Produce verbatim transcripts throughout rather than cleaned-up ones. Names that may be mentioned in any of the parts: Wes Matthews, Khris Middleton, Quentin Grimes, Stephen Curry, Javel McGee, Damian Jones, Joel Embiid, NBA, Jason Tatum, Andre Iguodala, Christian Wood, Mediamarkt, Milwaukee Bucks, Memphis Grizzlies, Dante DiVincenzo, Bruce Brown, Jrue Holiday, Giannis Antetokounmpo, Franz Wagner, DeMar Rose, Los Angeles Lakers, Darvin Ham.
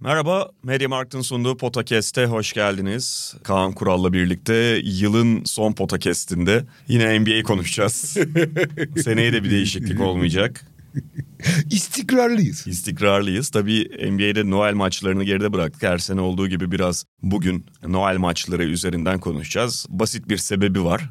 Merhaba, Mediamarkt'ın sunduğu Podcast'e hoş geldiniz. Kaan Kural'la birlikte yılın son Podcast'inde yine N B A konuşacağız. Seneye de bir değişiklik olmayacak. İstikrarlıyız. İstikrarlıyız. Tabii N B A'de Noel maçlarını geride bıraktık. Her sene olduğu gibi biraz bugün Noel maçları üzerinden konuşacağız. Basit bir sebebi var.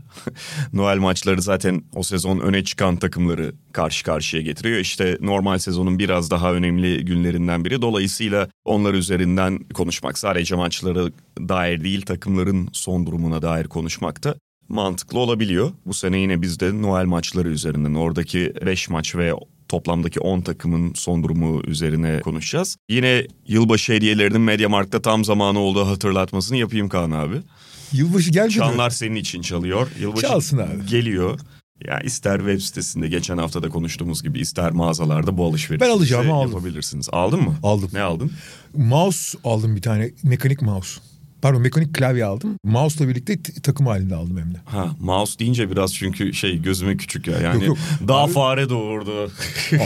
Noel maçları zaten o sezon öne çıkan takımları karşı karşıya getiriyor. İşte normal sezonun biraz daha önemli günlerinden biri. Dolayısıyla onlar üzerinden konuşmak, sadece maçlara dair değil takımların son durumuna dair konuşmak da mantıklı olabiliyor. Bu sene yine biz de Noel maçları üzerinden, oradaki beş maç ve toplamdaki on takımın son durumu üzerine konuşacağız. Yine yılbaşı hediyelerinin Mediamarkt'ta tam zamanı olduğu hatırlatmasını yapayım Kaan abi. Yılbaşı geldi. Çanlar senin için çalıyor. Yılbaşı çalsın abi. Geliyor. Ya ister web sitesinde geçen hafta da konuştuğumuz gibi, ister mağazalarda bu alışverişi alacağım, yapabilirsiniz. Aldın mı? Aldım. Ne aldın? Mouse aldım, bir tane mekanik mouse. Pardon, mekanik klavye aldım. Mouse'la birlikte t- takım halinde aldım hem de. Ha, mouse deyince biraz çünkü şey gözüme küçük ya. Yani yok, yok. Daha abi, fare doğurdu.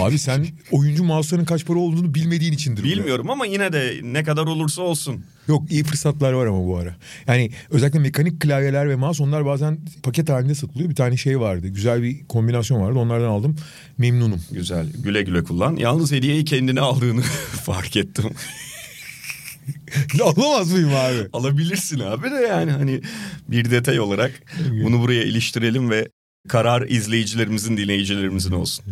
Abi sen oyuncu mouse'ların kaç para olduğunu bilmediğin içindir. Bilmiyorum bu ama yine de ne kadar olursa olsun. Yok, iyi fırsatlar var ama bu ara. Yani özellikle mekanik klavyeler ve mouse, onlar bazen paket halinde satılıyor. Bir tane şey vardı. Güzel bir kombinasyon vardı. Onlardan aldım. Memnunum. Güzel. Güle güle kullan. Yalnız hediyeyi kendine aldığını fark ettim. Alamaz mıyım abi? Alabilirsin abi de, yani hani bir detay olarak bunu buraya iliştirelim ve karar izleyicilerimizin, dinleyicilerimizin olsun.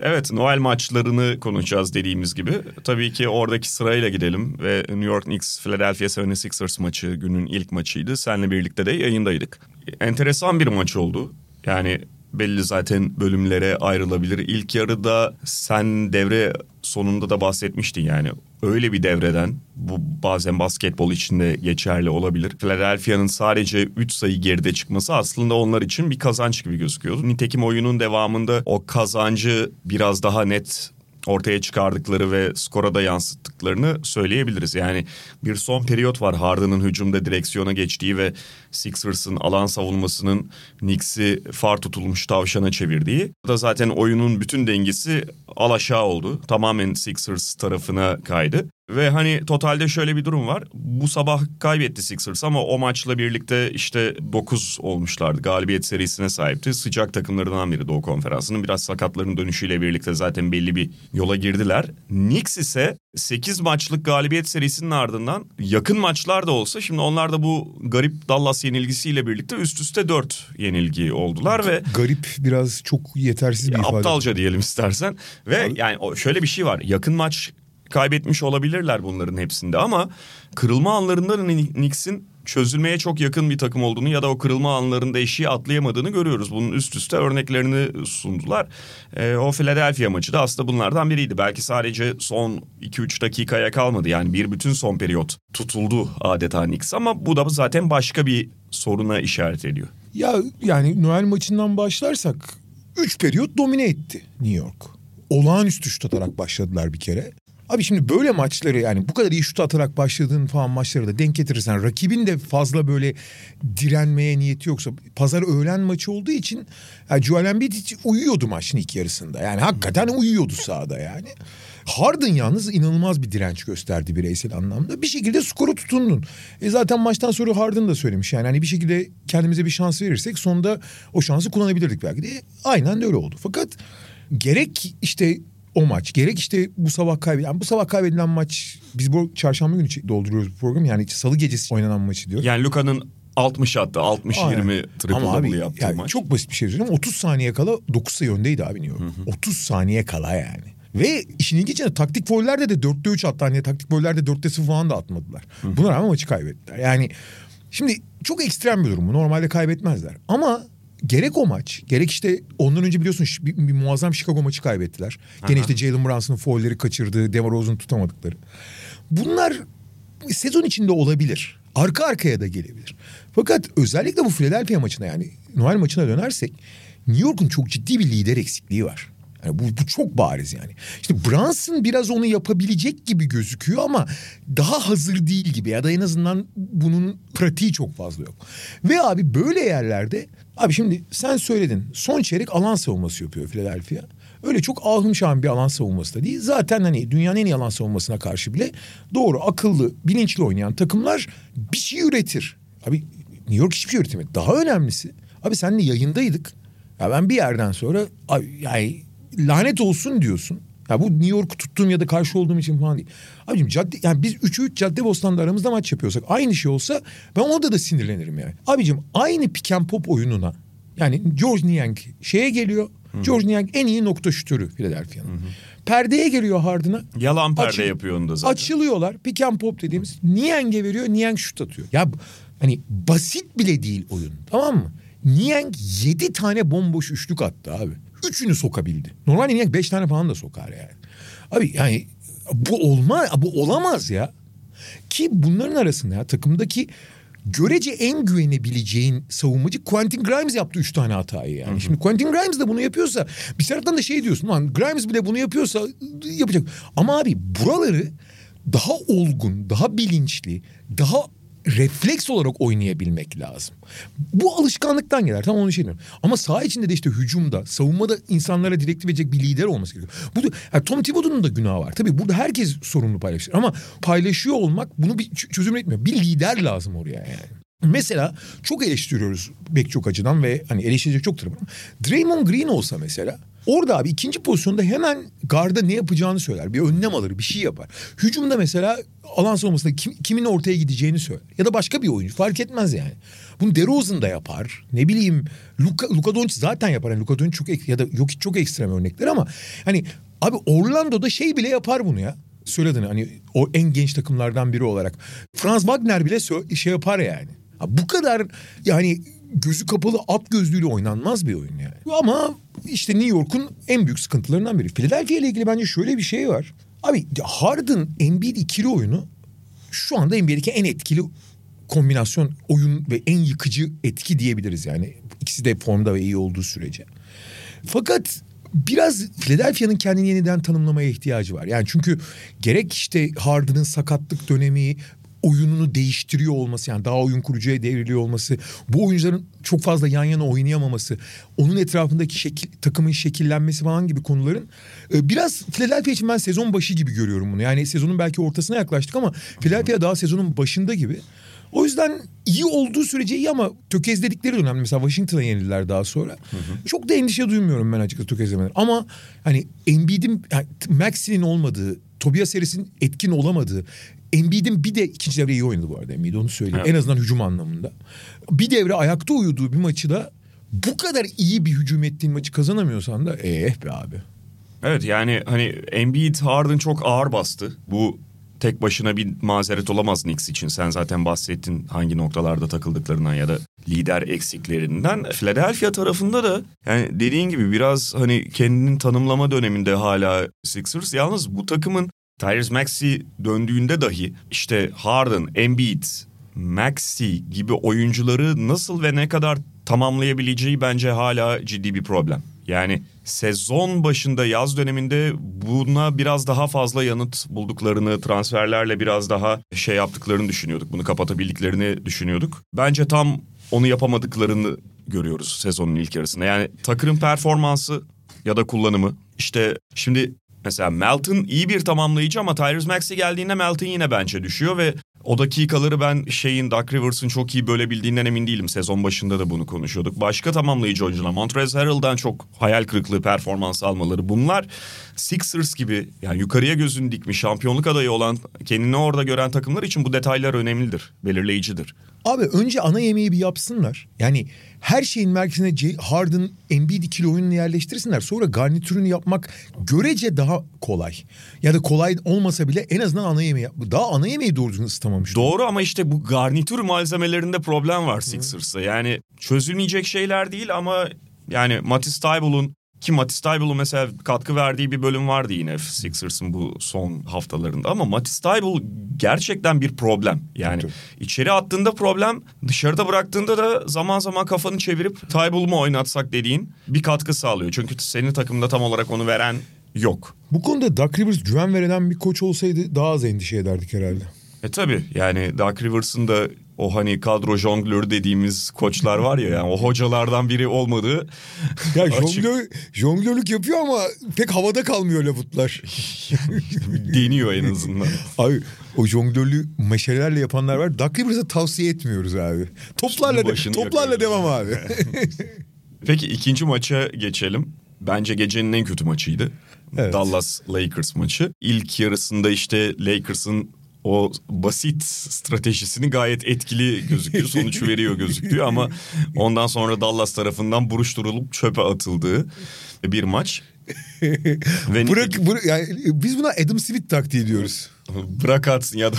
Evet, Noel maçlarını konuşacağız dediğimiz gibi. Tabii ki oradaki sırayla gidelim ve New York Knicks Philadelphia seventy sixers maçı günün ilk maçıydı. Seninle birlikte de yayındaydık. Enteresan bir maç oldu. Yani belli zaten bölümlere ayrılabilir. İlk yarıda sen devre sonunda da bahsetmiştin yani. Öyle bir devreden, bu bazen basketbol içinde geçerli olabilir. Philadelphia'nın sadece üç sayı geride çıkması aslında onlar için bir kazanç gibi gözüküyordu. Nitekim oyunun devamında o kazancı biraz daha net ortaya çıkardıkları ve skora da yansıttıklarını söyleyebiliriz. Yani bir son periyot var, Harden'ın hücumda direksiyona geçtiği ve Sixers'ın alan savunmasının Knicks'i far tutulmuş tavşana çevirdiği. Da zaten oyunun bütün dengesi alaşağı oldu. Tamamen Sixers tarafına kaydı. Ve hani totalde şöyle bir durum var. Bu sabah kaybetti Sixers ama o maçla birlikte işte dokuz olmuşlardı. Galibiyet serisine sahipti. Sıcak takımlarından biri Doğu Konferansı'nın. Biraz sakatların dönüşüyle birlikte zaten belli bir yola girdiler. Knicks ise sekiz maçlık galibiyet serisinin ardından yakın maçlar da olsa, şimdi onlar da bu garip Dallas yenilgisiyle birlikte üst üste dört yenilgi oldular ve... Garip biraz çok yetersiz bir ifade. Aptalca diyelim istersen. Ve yani şöyle bir şey var. Yakın maç kaybetmiş olabilirler bunların hepsinde ama kırılma anlarında Knicks'in çözülmeye çok yakın bir takım olduğunu ya da o kırılma anlarında eşiği atlayamadığını görüyoruz. Bunun üst üste örneklerini sundular. E, o Philadelphia maçı da aslında bunlardan biriydi. Belki sadece son iki üç dakikaya kalmadı. Yani bir bütün son periyot tutuldu adeta Knicks, ama bu da zaten başka bir soruna işaret ediyor. Ya yani Noel maçından başlarsak üç periyot domine etti New York. Olağanüstü şut atarak başladılar bir kere. Abi şimdi böyle maçları, yani bu kadar iyi şut atarak başladığın falan maçları da denk getirirsen, rakibin de fazla böyle direnmeye niyeti yoksa, pazar öğlen maçı olduğu için yani Joel Embiid hiç uyuyordu maçın ilk yarısında. Yani hakikaten uyuyordu sahada yani. Harden yalnız inanılmaz bir direnç gösterdi bireysel anlamda. Bir şekilde skoru tutundun. E zaten maçtan sonra Harden da söylemiş yani, hani bir şekilde kendimize bir şans verirsek sonunda o şansı kullanabilirdik belki de. Aynen de öyle oldu. Fakat gerek işte o maç, gerek işte bu sabah kaybedilen... Yani bu sabah kaybedilen maç... Biz bu çarşamba günü dolduruyoruz bu programı. Yani salı gecesi oynanan maçı diyor. Yani Luka'nın altmış attı. altmış yirmi triple double yaptığı yani maç. Çok basit bir şey söyleyeyim. otuz saniye kala dokuz sayı öndeydi abi New York. Hı hı. otuz saniye kala yani. Ve işin ilginç yanı taktik faullerde de dörtte üç attı. Hani taktik faullerde dörtte sıfır falan da atmadılar. Hı hı. Buna rağmen maçı kaybettiler. Yani şimdi çok ekstrem bir durum bu. Normalde kaybetmezler. Ama... Gerek o maç, gerek işte ondan önce biliyorsun bir, bir muazzam Chicago maçı kaybettiler. Aha. Gene işte Jalen Brunson'un faulleri kaçırdığı, DeMar Rose'un tutamadıkları. Bunlar sezon içinde olabilir. arka arkaya da gelebilir. Fakat özellikle bu Philadelphia maçına, yani Noel maçına dönersek, New York'un çok ciddi bir lider eksikliği var. Yani bu, bu çok bariz yani. İşte Brunson biraz onu yapabilecek gibi gözüküyor ama daha hazır değil gibi, ya da en azından bunun pratiği çok fazla yok. Ve abi böyle yerlerde, abi şimdi sen söyledin, son çeyrek alan savunması yapıyor Philadelphia. Öyle çok ahım şahım bir alan savunması da değil. Zaten hani dünyanın en iyi alan savunmasına karşı bile doğru, akıllı, bilinçli oynayan takımlar bir şey üretir. Abi New York hiçbir şey üretemedi. Daha önemlisi, abi seninle yayındaydık. Ya ben bir yerden sonra abi, yani lanet olsun diyorsun. Ya bu New York'u tuttuğum ya da karşı olduğum için falan değil. Abicim cadde, yani biz üçe üç Caddebostan'da aramızda maç yapıyorsak, aynı şey olsa ben orada da sinirlenirim yani. Abicim aynı pick and pop oyununa, yani Georges Niang şeye geliyor. Hı-hı. Georges Niang en iyi nokta şütörü Philadelphia'nın. Hı-hı. Perdeye geliyor Harden'a. Yalan perde Açıl- yapıyor onda zaten. Açılıyorlar. Pick and pop dediğimiz. Niang'e veriyor. Niang şut atıyor. Ya hani basit bile değil oyun. Tamam mı? Niang yedi tane bomboş üçlük attı abi. Üçünü sokabildi. Normalde Niang beş tane falan da sokar yani. Abi yani bu olma, bu olamaz ya. Ki bunların arasında ya, takımdaki görece en güvenebileceğin savunmacı Quentin Grimes yaptı üç tane hatayı yani. Hı hı. Şimdi Quentin Grimes de bunu yapıyorsa, bir taraftan da şey diyorsun, lan Grimes bile bunu yapıyorsa yapacak. Ama abi buraları daha olgun, daha bilinçli, daha refleks olarak oynayabilmek lazım. Bu alışkanlıktan gelir. Tam onu şey diyorum. Ama saha içinde de işte hücumda, savunmada insanlara direktif edecek bir lider olması gerekiyor. Bu da, yani Tom Thibodeau'nun da günahı var. Tabii burada herkes sorumlu paylaşır. Ama paylaşıyor olmak bunu bir çözüm etmiyor. Bir lider lazım oraya yani. Mesela çok eleştiriyoruz pek çok açıdan ve hani eleştirecek çok tarafım. Draymond Green olsa mesela, orada abi ikinci pozisyonda hemen garda ne yapacağını söyler. Bir önlem alır, bir şey yapar. Hücumda mesela alan savunmasında kim, kimin ortaya gideceğini söyler. Ya da başka bir oyuncu, fark etmez yani. Bunu DeRozan da yapar. Ne bileyim Luka, Luka Doncic zaten yapar. Yani Luka Doncic çok ek, ya da yok hiç çok ekstrem örnekler ama hani abi Orlando'da şey bile yapar bunu ya. Söyledin hani o en genç takımlardan biri olarak. Franz Wagner bile sö- şey yapar yani. Bu kadar yani gözü kapalı at gözlüğüyle oynanmaz bir oyun yani. Ama işte New York'un en büyük sıkıntılarından biri. Philadelphia ile ilgili bence şöyle bir şey var. Abi Harden Embiid ikili oyunu şu anda N B A'deki en etkili kombinasyon oyun ve en yıkıcı etki diyebiliriz yani. İkisi de formda ve iyi olduğu sürece. Fakat biraz Philadelphia'nın kendini yeniden tanımlamaya ihtiyacı var. Yani çünkü gerek işte Harden'ın sakatlık dönemi, oyununu değiştiriyor olması, yani daha oyun kurucuya devriliyor olması, bu oyuncuların çok fazla yan yana oynayamaması, onun etrafındaki şekil, takımın şekillenmesi falan gibi konuların biraz Philadelphia için ben sezon başı gibi görüyorum bunu. Yani sezonun belki ortasına yaklaştık ama Philadelphia daha sezonun başında gibi. O yüzden iyi olduğu sürece iyi ama tökezledikleri dönemde mesela Washington'a yenildiler daha sonra. Hı hı. Çok da endişe duymuyorum ben açıkçası tökezlemeleri. Ama hani Embiid'in, yani Maxey'nin olmadığı, Tobias Harris'in etkin olamadığı, Embiid'in bir de ikinci devre iyi oynadı bu arada Embiid, onu söyleyeyim. Evet. En azından hücum anlamında. Bir devre ayakta uyuduğu bir maçı da bu kadar iyi bir hücum ettiğin maçı kazanamıyorsan da eh be abi. Evet yani hani Embiid, Harden çok ağır bastı. Bu tek başına bir mazeret olamaz Knicks için. Sen zaten bahsettin hangi noktalarda takıldıklarından ya da lider eksiklerinden. Philadelphia tarafında da yani dediğin gibi biraz hani kendini tanımlama döneminde hala Sixers. Yalnız bu takımın Tyrese Maxey döndüğünde dahi işte Harden, Embiid, Maxey gibi oyuncuları nasıl ve ne kadar tamamlayabileceği bence hala ciddi bir problem. Yani sezon başında yaz döneminde buna biraz daha fazla yanıt bulduklarını, transferlerle biraz daha şey yaptıklarını düşünüyorduk. Bunu kapatabildiklerini düşünüyorduk. Bence tam onu yapamadıklarını görüyoruz sezonun ilk yarısında. Yani takımın performansı ya da kullanımı. İşte şimdi mesela Melton iyi bir tamamlayıcı ama Tyrese Maxey geldiğinde Melton yine bence düşüyor ve o dakikaları ben şeyin, Doc Rivers'ın çok iyi bölebildiğinden emin değilim. Sezon başında da bunu konuşuyorduk. Başka tamamlayıcı oyuncular, Montrezl Harrell'dan çok hayal kırıklığı performans almaları. Bunlar Sixers gibi yani yukarıya gözünü dikmiş şampiyonluk adayı olan, kendini orada gören takımlar için bu detaylar önemlidir, belirleyicidir. Abi önce ana yemeği bir yapsınlar. Yani her şeyin merkezine Harden, Embiid ikili oyununu yerleştirsinler. Sonra garnitürünü yapmak görece daha kolay. Ya da kolay olmasa bile en azından ana yemeği. Daha ana yemeği doğru düzgün ısıtamamıştı. Doğru ama işte bu garnitür malzemelerinde problem var Sixers'ta. Yani çözülmeyecek şeyler değil ama yani Matisse Thybull'un Ki Matisse Thybulle mesela katkı verdiği bir bölüm vardı yine Sixers'ın bu son haftalarında. Ama Matisse Thybulle gerçekten bir problem. Yani evet. içeri attığında problem, dışarıda bıraktığında da zaman zaman kafanı çevirip Thybulle mu oynatsak dediğin bir katkı sağlıyor. Çünkü senin takımda tam olarak onu veren yok. Bu konuda Doc Rivers güven verilen bir koç olsaydı daha az endişe ederdik herhalde. E tabii yani Doc Rivers'ın da o hani kadro jonglörü dediğimiz koçlar var ya, yani o hocalardan biri olmadığı ya jonglör, jonglörlük yapıyor ama pek havada kalmıyor labutlar. Deniyor en azından. Abi o jonglörlüğü meşalelerle yapanlar var. Doc Rivers'a tavsiye etmiyoruz abi. Toplarla de, toplarla devam abi. Peki ikinci maça geçelim. Bence gecenin en kötü maçıydı. Evet. Dallas Lakers maçı. İlk yarısında işte Lakers'ın o basit stratejisini gayet etkili gözüküyor. Sonuç veriyor gözüküyor ama ondan sonra Dallas tarafından buruşturulup çöpe atıldığı bir maç. Bırak, bırak, yani biz buna Adam Smith taktiği diyoruz. Bırak atsın ya da...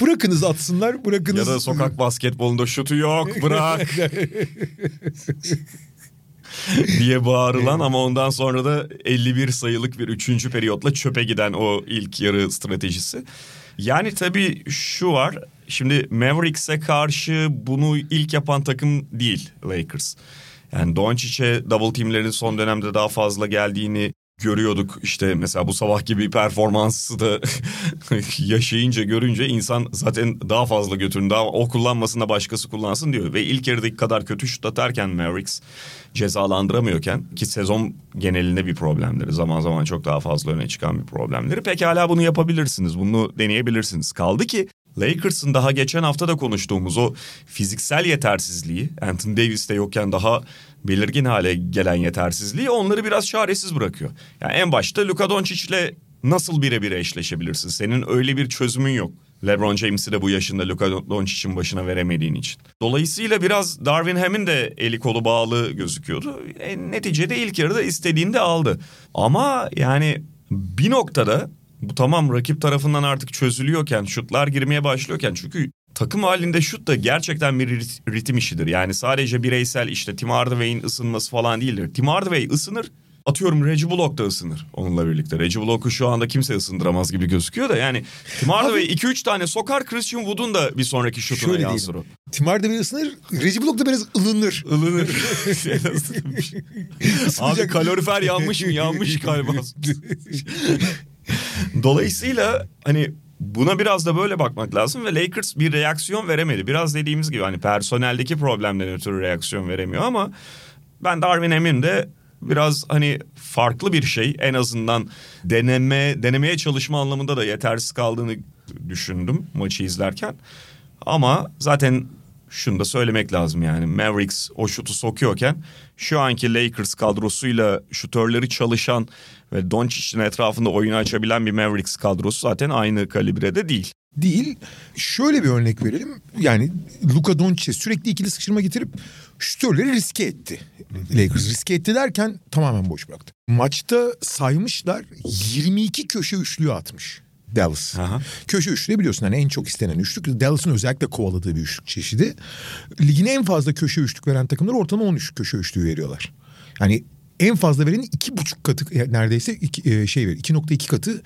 Bırakınız atsınlar, bırakınız... Ya da sokak basketbolunda şutu yok, bırak... diye bağırılan ama ondan sonra da elli bir sayılık bir üçüncü periyotla çöpe giden o ilk yarı stratejisi. Yani tabii şu var, şimdi Mavericks'e karşı bunu ilk yapan takım değil Lakers. Yani Doncic'e double teamlerin son dönemde daha fazla geldiğini görüyorduk. İşte mesela bu sabah gibi performansı da yaşayınca, görünce insan zaten daha fazla götürün, daha o kullanmasın da başkası kullansın diyor. Ve ilk yarıdaki kadar kötü şut atarken Mavericks cezalandıramıyorken, ki sezon genelinde bir problemleri, zaman zaman çok daha fazla öne çıkan bir problemleri, pekala bunu yapabilirsiniz, bunu deneyebilirsiniz. Kaldı ki Lakers'ın daha geçen hafta da konuştuğumuz o fiziksel yetersizliği, Anthony Davis'te yokken daha belirgin hale gelen yetersizliği onları biraz çaresiz bırakıyor. Yani en başta Luka Doncic'le nasıl birebir eşleşebilirsin? Senin öyle bir çözümün yok. LeBron James'i de bu yaşında Luka Doncic'in başına veremediğin için. Dolayısıyla biraz Darvin Ham'in de eli kolu bağlı gözüküyordu. E, neticede ilk yarıda istediğini de aldı. Ama yani bir noktada bu tamam rakip tarafından artık çözülüyorken, şutlar girmeye başlıyorken, çünkü takım halinde şut da gerçekten bir rit- ritim işidir. Yani sadece bireysel işte Tim Hardaway'in ısınması falan değildir. Tim Hardaway ısınır, atıyorum Reggie Bullock da ısınır onunla birlikte. Reggie Bullock'u şu anda kimse ısındıramaz gibi gözüküyor da yani Tim Hardaway iki üç tane sokar, Christian Wood'un da bir sonraki şutuna yansır o. Tim Hardaway ısınır, Reggie Bullock da biraz ılınır. Ilınır. Abi kalorifer yanmış mı? Yanmış galiba. Dolayısıyla hani buna biraz da böyle bakmak lazım ve Lakers bir reaksiyon veremedi. Biraz dediğimiz gibi hani personeldeki problemden ötürü reaksiyon veremiyor ama ben Darvin Ham'in de biraz hani farklı bir şey, en azından deneme denemeye çalışma anlamında da yetersiz kaldığını düşündüm maçı izlerken. Ama zaten şunu da söylemek lazım, yani Mavericks o şutu sokuyorken şu anki Lakers kadrosuyla şutörleri çalışan ve Doncic'in etrafında oyunu açabilen bir Mavericks kadrosu zaten aynı kalibrede değil. Değil. Şöyle bir örnek verelim. Yani Luka Doncic'e sürekli ikili sıkıştırma getirip şutörleri riske etti. Lakers riske etti derken tamamen boş bıraktı. Maçta saymışlar, yirmi iki köşe üçlüğü atmış Dallas. Aha. Köşe üçlüğü biliyorsun hani en çok istenen üçlük. Dallas'ın özellikle kovaladığı bir üçlük çeşidi. Ligin en fazla köşe üçlük veren takımlar ortalama on üç köşe üçlüğü veriyorlar. Yani en fazla verenin iki buçuk katı neredeyse iki, şey ver, iki nokta iki katı.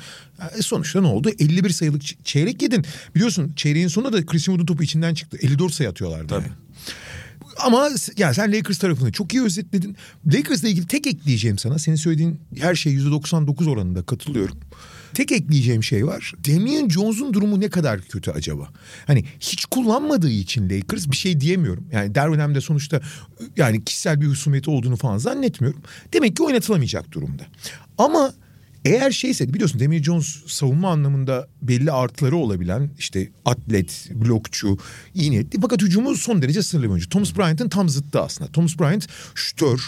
Sonuçta ne oldu? elli bir sayılık çeyrek yedin. Biliyorsun çeyreğin sonunda da Christian Wood'un topu içinden çıktı. elli dört sayı atıyorlardı. Tabii. Yani. Ama yani sen Lakers tarafını çok iyi özetledin. Lakers'la ilgili tek ekleyeceğim sana. Senin söylediğin her şey yüzde doksan dokuz oranında katılıyorum. Tek ekleyeceğim şey var. Damian Jones'un durumu ne kadar kötü acaba? Hani hiç kullanmadığı için Lakers bir şey diyemiyorum. Yani Darvin Ham'de sonuçta yani kişisel bir husumeti olduğunu falan zannetmiyorum. Demek ki oynatılamayacak durumda. Ama eğer şeyse, biliyorsun Damian Jones savunma anlamında belli artıları olabilen işte atlet, blokçu, iyi niyetli. Fakat hücumu son derece sınırlı bir oyuncu. Thomas Bryant'ın tam zıttı aslında. Thomas Bryant şütör.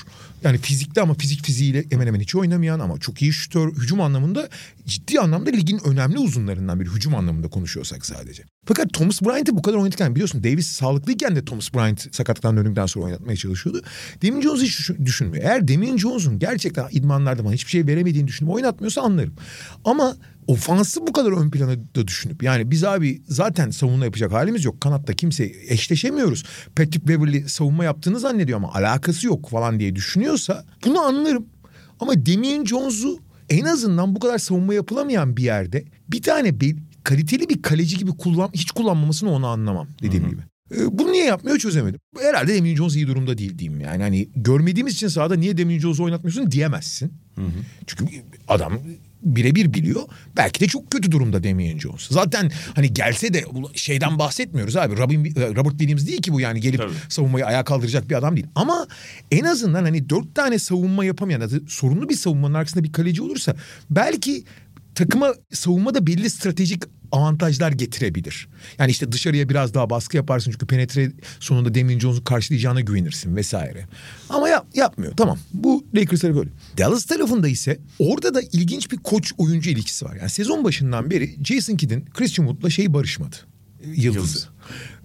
Yani fizikli ama fizik fiziğiyle hemen hemen hiç oynamayan ama çok iyi şütör. Hücum anlamında ciddi anlamda ligin önemli uzunlarından biri, hücum anlamında konuşuyorsak sadece. Fakat Thomas Bryant'ı bu kadar oynatırken, biliyorsun Davis sağlıklıyken de Thomas Bryant sakatlıktan döndükten sonra oynatmaya çalışıyordu. Damian Jones hiç düşünmüyor. Eğer Damian Jones'un gerçekten idmanlarda bana hiçbir şey veremediğini düşünüp oynatmıyorsa anlarım. Ama ofansı bu kadar ön plana da düşünüp, yani biz abi zaten savunma yapacak halimiz yok. Kanatta kimse eşleşemiyoruz. Patrick Beverley savunma yaptığını zannediyor ama alakası yok falan diye düşünüyorsa bunu anlarım. Ama Damian Jones'u en azından bu kadar savunma yapılamayan bir yerde bir tane be- kaliteli bir kaleci gibi kullan hiç kullanmamasını onu anlamam dediğim Hı-hı. gibi. E, bunu niye yapmıyor çözemedim. Herhalde Damian Jones iyi durumda değil diyeyim yani. Hani görmediğimiz için sahada niye Damian Jones'u oynatmıyorsun diyemezsin. Hı-hı. Çünkü adam birebir biliyor. Belki de çok kötü durumda Damian Jones. Zaten hani gelse de şeyden bahsetmiyoruz abi. Robert Williams değil ki bu yani gelip Tabii. savunmayı ayağa kaldıracak bir adam değil. Ama en azından hani dört tane savunma yapamayan, sorunlu bir savunmanın arkasında bir kaleci olursa belki takıma savunmada belli stratejik avantajlar getirebilir. Yani işte dışarıya biraz daha baskı yaparsın çünkü penetre sonunda Damian Jones'un karşılayacağına güvenirsin vesaire. Ama yap, yapmıyor. Tamam. Bu Lakers tarafı böyle. Dallas tarafında ise orada da ilginç bir koç oyuncu ilişkisi var. Yani sezon başından beri Jason Kidd'in Christian Wood'la şeyi barışmadı. Yıldızı. Yıldız.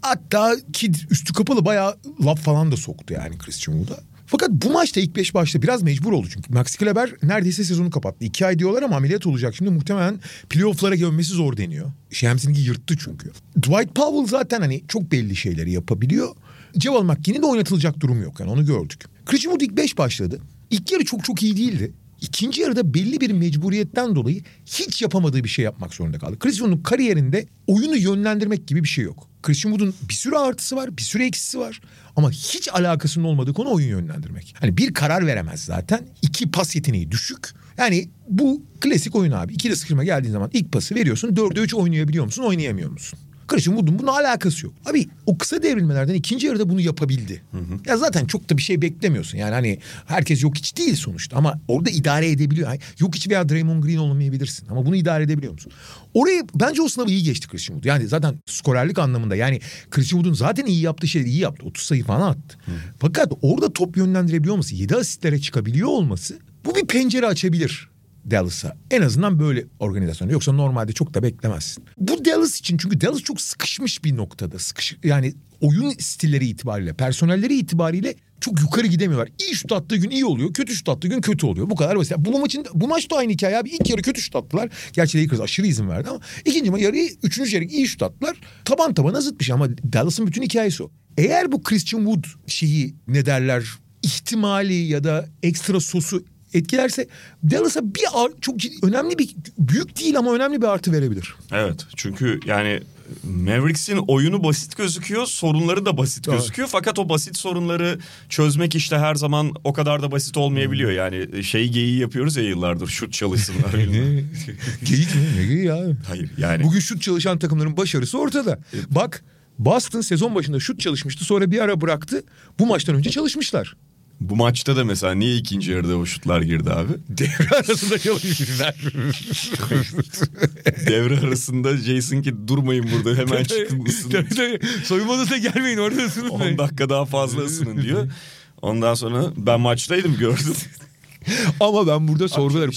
Hatta Kidd üstü kapalı bayağı laf falan da soktu yani Christian Wood'a. Fakat bu maçta ilk beş başta biraz mecbur oldu çünkü. Maxi Kleber neredeyse sezonu kapattı. İki ay diyorlar ama ameliyat olacak. Şimdi muhtemelen playoff'lara gelmesi zor deniyor. Şemsin'inki yırttı çünkü. Dwight Powell zaten hani çok belli şeyleri yapabiliyor. Javel McGee'nin de oynatılacak durum yok yani onu gördük. Christian Wood ilk beş başladı. İlk yarı çok çok iyi değildi. İkinci yarıda belli bir mecburiyetten dolayı hiç yapamadığı bir şey yapmak zorunda kaldı. Christian Wood'un kariyerinde oyunu yönlendirmek gibi bir şey yok. Christian Wood'un bir sürü artısı var, bir sürü eksisi var. Ama hiç alakasının olmadığı konu oyun yönlendirmek. Hani bir karar veremez zaten. İki pas yeteneği düşük. Yani bu klasik oyun abi. İkide sıfıra geldiğin zaman ilk pası veriyorsun. Dörde üç oynayabiliyor musun, oynayamıyor musun? Christian Wood'un bununla alakası yok. Abi o kısa devrilmelerden ikinci yarıda bunu yapabildi. Hı hı. Ya zaten çok da bir şey beklemiyorsun. Yani hani herkes yok hiç değil sonuçta. Ama orada idare edebiliyor. Yani yok hiç veya Draymond Green olmayabilirsin. Ama bunu idare edebiliyor musun? Orayı bence o sınavı iyi geçti Christian Wood. Yani zaten skorerlik anlamında. Yani Christian Wood'un zaten iyi yaptığı şeyleri iyi yaptı. otuz sayı falan attı. Hı. Fakat orada top yönlendirebiliyor olması, yedi asistlere çıkabiliyor olması bu bir pencere açabilir Dallas'a. En azından böyle organizasyonu. Yoksa normalde çok da beklemezsin. Bu Dallas için çünkü Dallas çok sıkışmış bir noktada. Sıkış, yani oyun stilleri itibariyle, personelleri itibariyle çok yukarı gidemiyorlar. İyi şut attığı gün iyi oluyor. Kötü şut attığı gün kötü oluyor. Bu kadar basit. Bu maçın, bu maçta aynı hikaye abi. İlk yarı kötü şut attılar. Gerçi Lakers aşırı izin verdi ama ikinci yarı, üçüncü yarı iyi şut attılar. Taban tabana zıtmış ama Dallas'ın bütün hikayesi o. Eğer bu Christian Wood şeyi ne derler ihtimali ya da ekstra sosu etkilerse Dallas'a bir ar- çok ciddi, önemli bir büyük değil ama önemli bir artı verebilir. Evet çünkü yani Mavericks'in oyunu basit gözüküyor, sorunları da basit evet. gözüküyor. Fakat o basit sorunları çözmek işte her zaman o kadar da basit olmayabiliyor. Yani şey geyiği yapıyoruz ya yıllardır, şut çalışsınlar. Ne? Geyik mi? Ne geyiği ya? Hayır yani. Bugün şut çalışan takımların başarısı ortada. Evet. Bak Boston sezon başında şut çalışmıştı, sonra bir ara bıraktı. Bu maçtan önce çalışmışlar. Bu maçta da mesela niye ikinci yarıda o şutlar girdi abi? Devre arasında çalışmışlar. Devre arasında Jason ki durmayın burada hemen çıkın ısının. Soyunma odasına gelmeyin orada ısının. on dakika daha fazla ısının diyor. Ondan sonra ben maçtaydım gördüm. Ama ben burada sorgularım.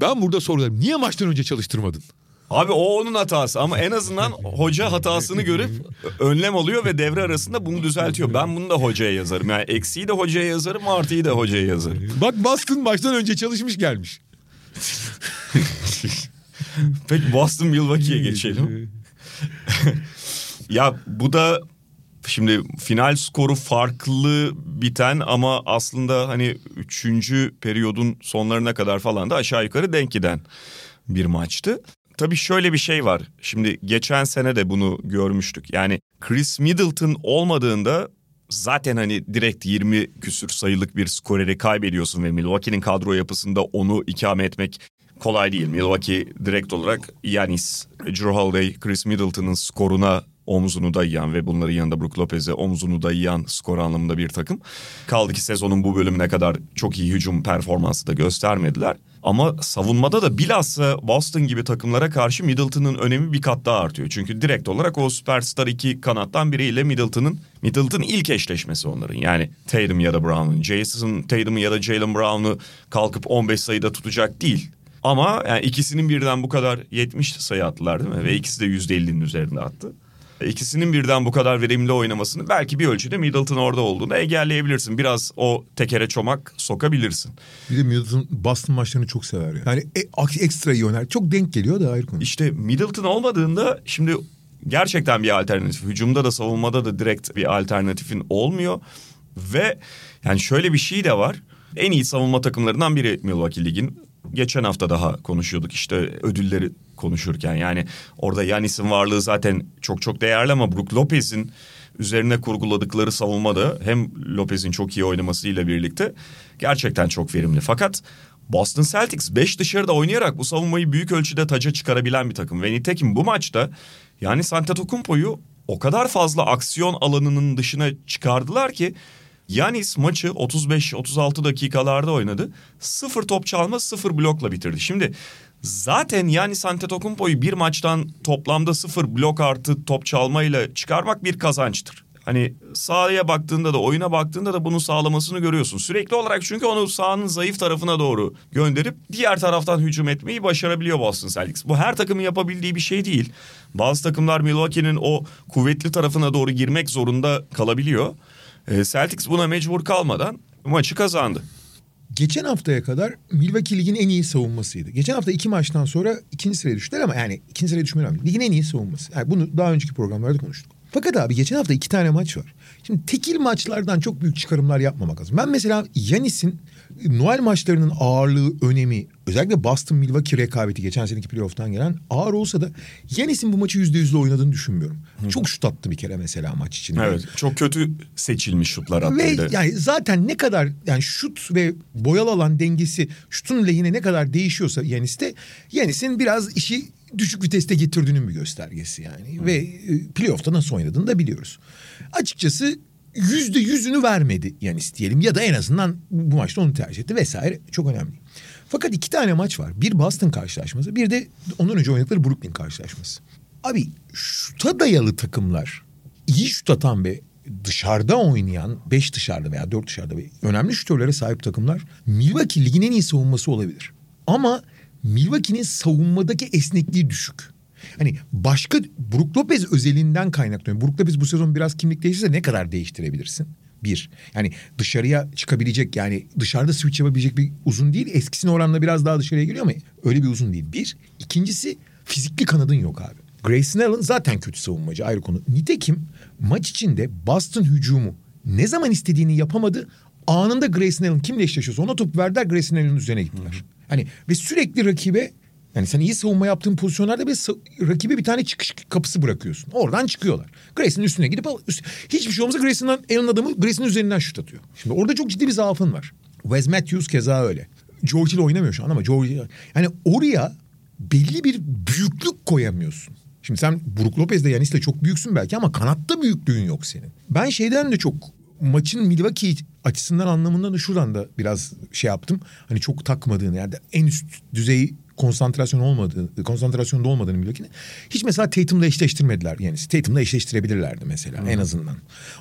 Ben burada sorgularım. Niye maçtan önce çalıştırmadın? Abi o onun hatası ama en azından hoca hatasını görüp önlem alıyor ve devre arasında bunu düzeltiyor. Ben bunu da hocaya yazarım. Yani eksiği de hocaya yazarım, artıyı da hocaya yazarım. Bak Boston maçtan önce çalışmış gelmiş. Peki Boston Milwaukee'ye geçelim. Ya bu da şimdi final skoru farklı biten ama aslında hani üçüncü periyodun sonlarına kadar falan da aşağı yukarı denk giden bir maçtı. Tabii şöyle bir şey var. Şimdi geçen sene de bunu görmüştük. Yani Khris Middleton olmadığında zaten hani direkt yirmi küsür sayılık bir skoreri kaybediyorsun ve Milwaukee'nin kadro yapısında onu ikame etmek kolay değil. Milwaukee direkt olarak Giannis, Jrue Holiday, Khris Middleton'ın skoruna omzunu dayayan ve bunların yanında Brook Lopez'e omzunu dayayan skor anlamında bir takım. Kaldı ki sezonun bu bölümüne kadar çok iyi hücum performansı da göstermediler. Ama savunmada da bilhassa Boston gibi takımlara karşı Middleton'ın önemi bir kat daha artıyor. Çünkü direkt olarak o süperstar iki kanattan biriyle Middleton'ın Middleton ilk eşleşmesi onların. Yani Tatum ya da Brown'un, Jason Tatum ya da Jalen Brown'u kalkıp on beş sayıda tutacak değil. Ama yani ikisinin birden bu kadar yetmiş sayı attılar değil mi? Ve ikisi de yüzde ellinin üzerinde attı. İkisinin birden bu kadar verimli oynamasını belki bir ölçüde Middleton orada olduğunda engelleyebilirsin. Biraz o tekere çomak sokabilirsin. Bir de Middleton Boston maçlarını çok sever yani. Yani e, ekstra iyi oynar. Çok denk geliyor da ayrı konu. İşte Middleton olmadığında şimdi gerçekten bir alternatif. Hücumda da savunmada da direkt bir alternatifin olmuyor. Ve yani şöyle bir şey de var. en iyi savunma takımlarından biri Milwaukee Lig'in. Geçen hafta daha konuşuyorduk işte ödülleri konuşurken. Yani orada Giannis'in varlığı zaten çok çok değerli ama Brook Lopez'in üzerine kurguladıkları savunma da hem Lopez'in çok iyi oynamasıyla birlikte gerçekten çok verimli. Fakat Boston Celtics beş dışarıda oynayarak bu savunmayı büyük ölçüde taca çıkarabilen bir takım. Ve nitekim bu maçta yani Antetokounmpo'yu o kadar fazla aksiyon alanının dışına çıkardılar ki Giannis maçı otuz beş otuz altı dakikalarda oynadı. Sıfır top çalma, sıfır blokla bitirdi. Şimdi zaten Giannis Antetokounmpo'yu bir maçtan toplamda sıfır blok artı top çalmayla çıkarmak bir kazançtır. Hani sahaya baktığında da oyuna baktığında da bunu sağlamasını görüyorsun. Sürekli olarak çünkü onu sahanın zayıf tarafına doğru gönderip diğer taraftan hücum etmeyi başarabiliyor Boston Celtics. Bu her takımın yapabildiği bir şey değil. Bazı takımlar Milwaukee'nin o kuvvetli tarafına doğru girmek zorunda kalabiliyor. Celtics buna mecbur kalmadan maçı kazandı. Geçen haftaya kadar Milwaukee ligin en iyi savunmasıydı. Geçen hafta iki maçtan sonra ikinci sıraya düştüler ama yani ikinci sıraya düşmeler ama ligin en iyi savunması. Yani bunu daha önceki programlarda konuştuk. Fakat abi geçen hafta iki tane maç var. Şimdi tekil maçlardan çok büyük çıkarımlar yapmamak lazım. Ben mesela Giannis'in Noel maçlarının ağırlığı, önemi, özellikle Boston-Milwaukee rekabeti geçen seneki playoff'tan gelen ağır olsa da Giannis'in bu maçı yüzde yüzle oynadığını düşünmüyorum. Hı. Çok şut attı bir kere mesela maç için. Evet, çok kötü seçilmiş şutlar attı. Ve yani zaten ne kadar yani şut ve boyalı alan dengesi şutun lehine ne kadar değişiyorsa Giannis'te, Giannis'in biraz işi düşük viteste getirdiğinin bir göstergesi yani. Hı. Ve playoff'ta nasıl oynadığını da biliyoruz. Açıkçası yüzde yüzünü vermedi Giannis diyelim ya da en azından bu maçta onu tercih etti vesaire, çok önemli. Fakat iki tane maç var. Bir Boston karşılaşması, bir de ondan önce oynadıkları Brooklyn karşılaşması. Abi şuta dayalı takımlar, iyi şut atan ve dışarıda oynayan, beş dışarıda veya dört dışarıda ve önemli şutörlere sahip takımlar Milwaukee ligin en iyi savunması olabilir. Ama Milwaukee'nin savunmadaki esnekliği düşük. Hani başka Brook Lopez özelinden kaynaklanıyor. Brook Lopez bu sezon biraz kimlik değişirse ne kadar değiştirebilirsin? Bir. Yani dışarıya çıkabilecek, yani dışarıda switch yapabilecek bir uzun değil. Eskisine oranla biraz daha dışarıya geliyor ama öyle bir uzun değil. Bir. İkincisi fizikli kanadın yok abi. Grayson Allen zaten kötü savunmacı, ayrı konu. Nitekim maç içinde Boston hücumu ne zaman istediğini yapamadı. Anında Grayson Allen kimle eşleşiyorsa ona top verdiler, Grayson Allen'ın üzerine gittiler. Hı. Hani ve sürekli rakibe, yani sen iyi savunma yaptığın pozisyonlarda bir rakibe bir tane çıkış kapısı bırakıyorsun. Oradan çıkıyorlar. Grayson'ın üstüne gidip al, üst, hiçbir şey olmasa Grayson'dan Allen adamı Grayson'ın üzerinden şut atıyor. Şimdi orada çok ciddi bir zaafın var. Wes Matthews keza öyle. George ile oynamıyor şu an ama George, yani oraya belli bir büyüklük koyamıyorsun. Şimdi sen Brook Lopez'de Giannis'le çok büyüksün belki ama kanatta büyüklüğün yok senin. Ben şeyden de çok maçın Milwaukee açısından anlamından da şuradan da biraz şey yaptım. Hani çok takmadığını, yani en üst düzey konsantrasyon olmadığı, konsantrasyonda olmadığını Milwaukee'nin. Hiç mesela Tatum'la eşleştirmediler yani. Tatum'la eşleştirebilirlerdi mesela, hmm. en azından.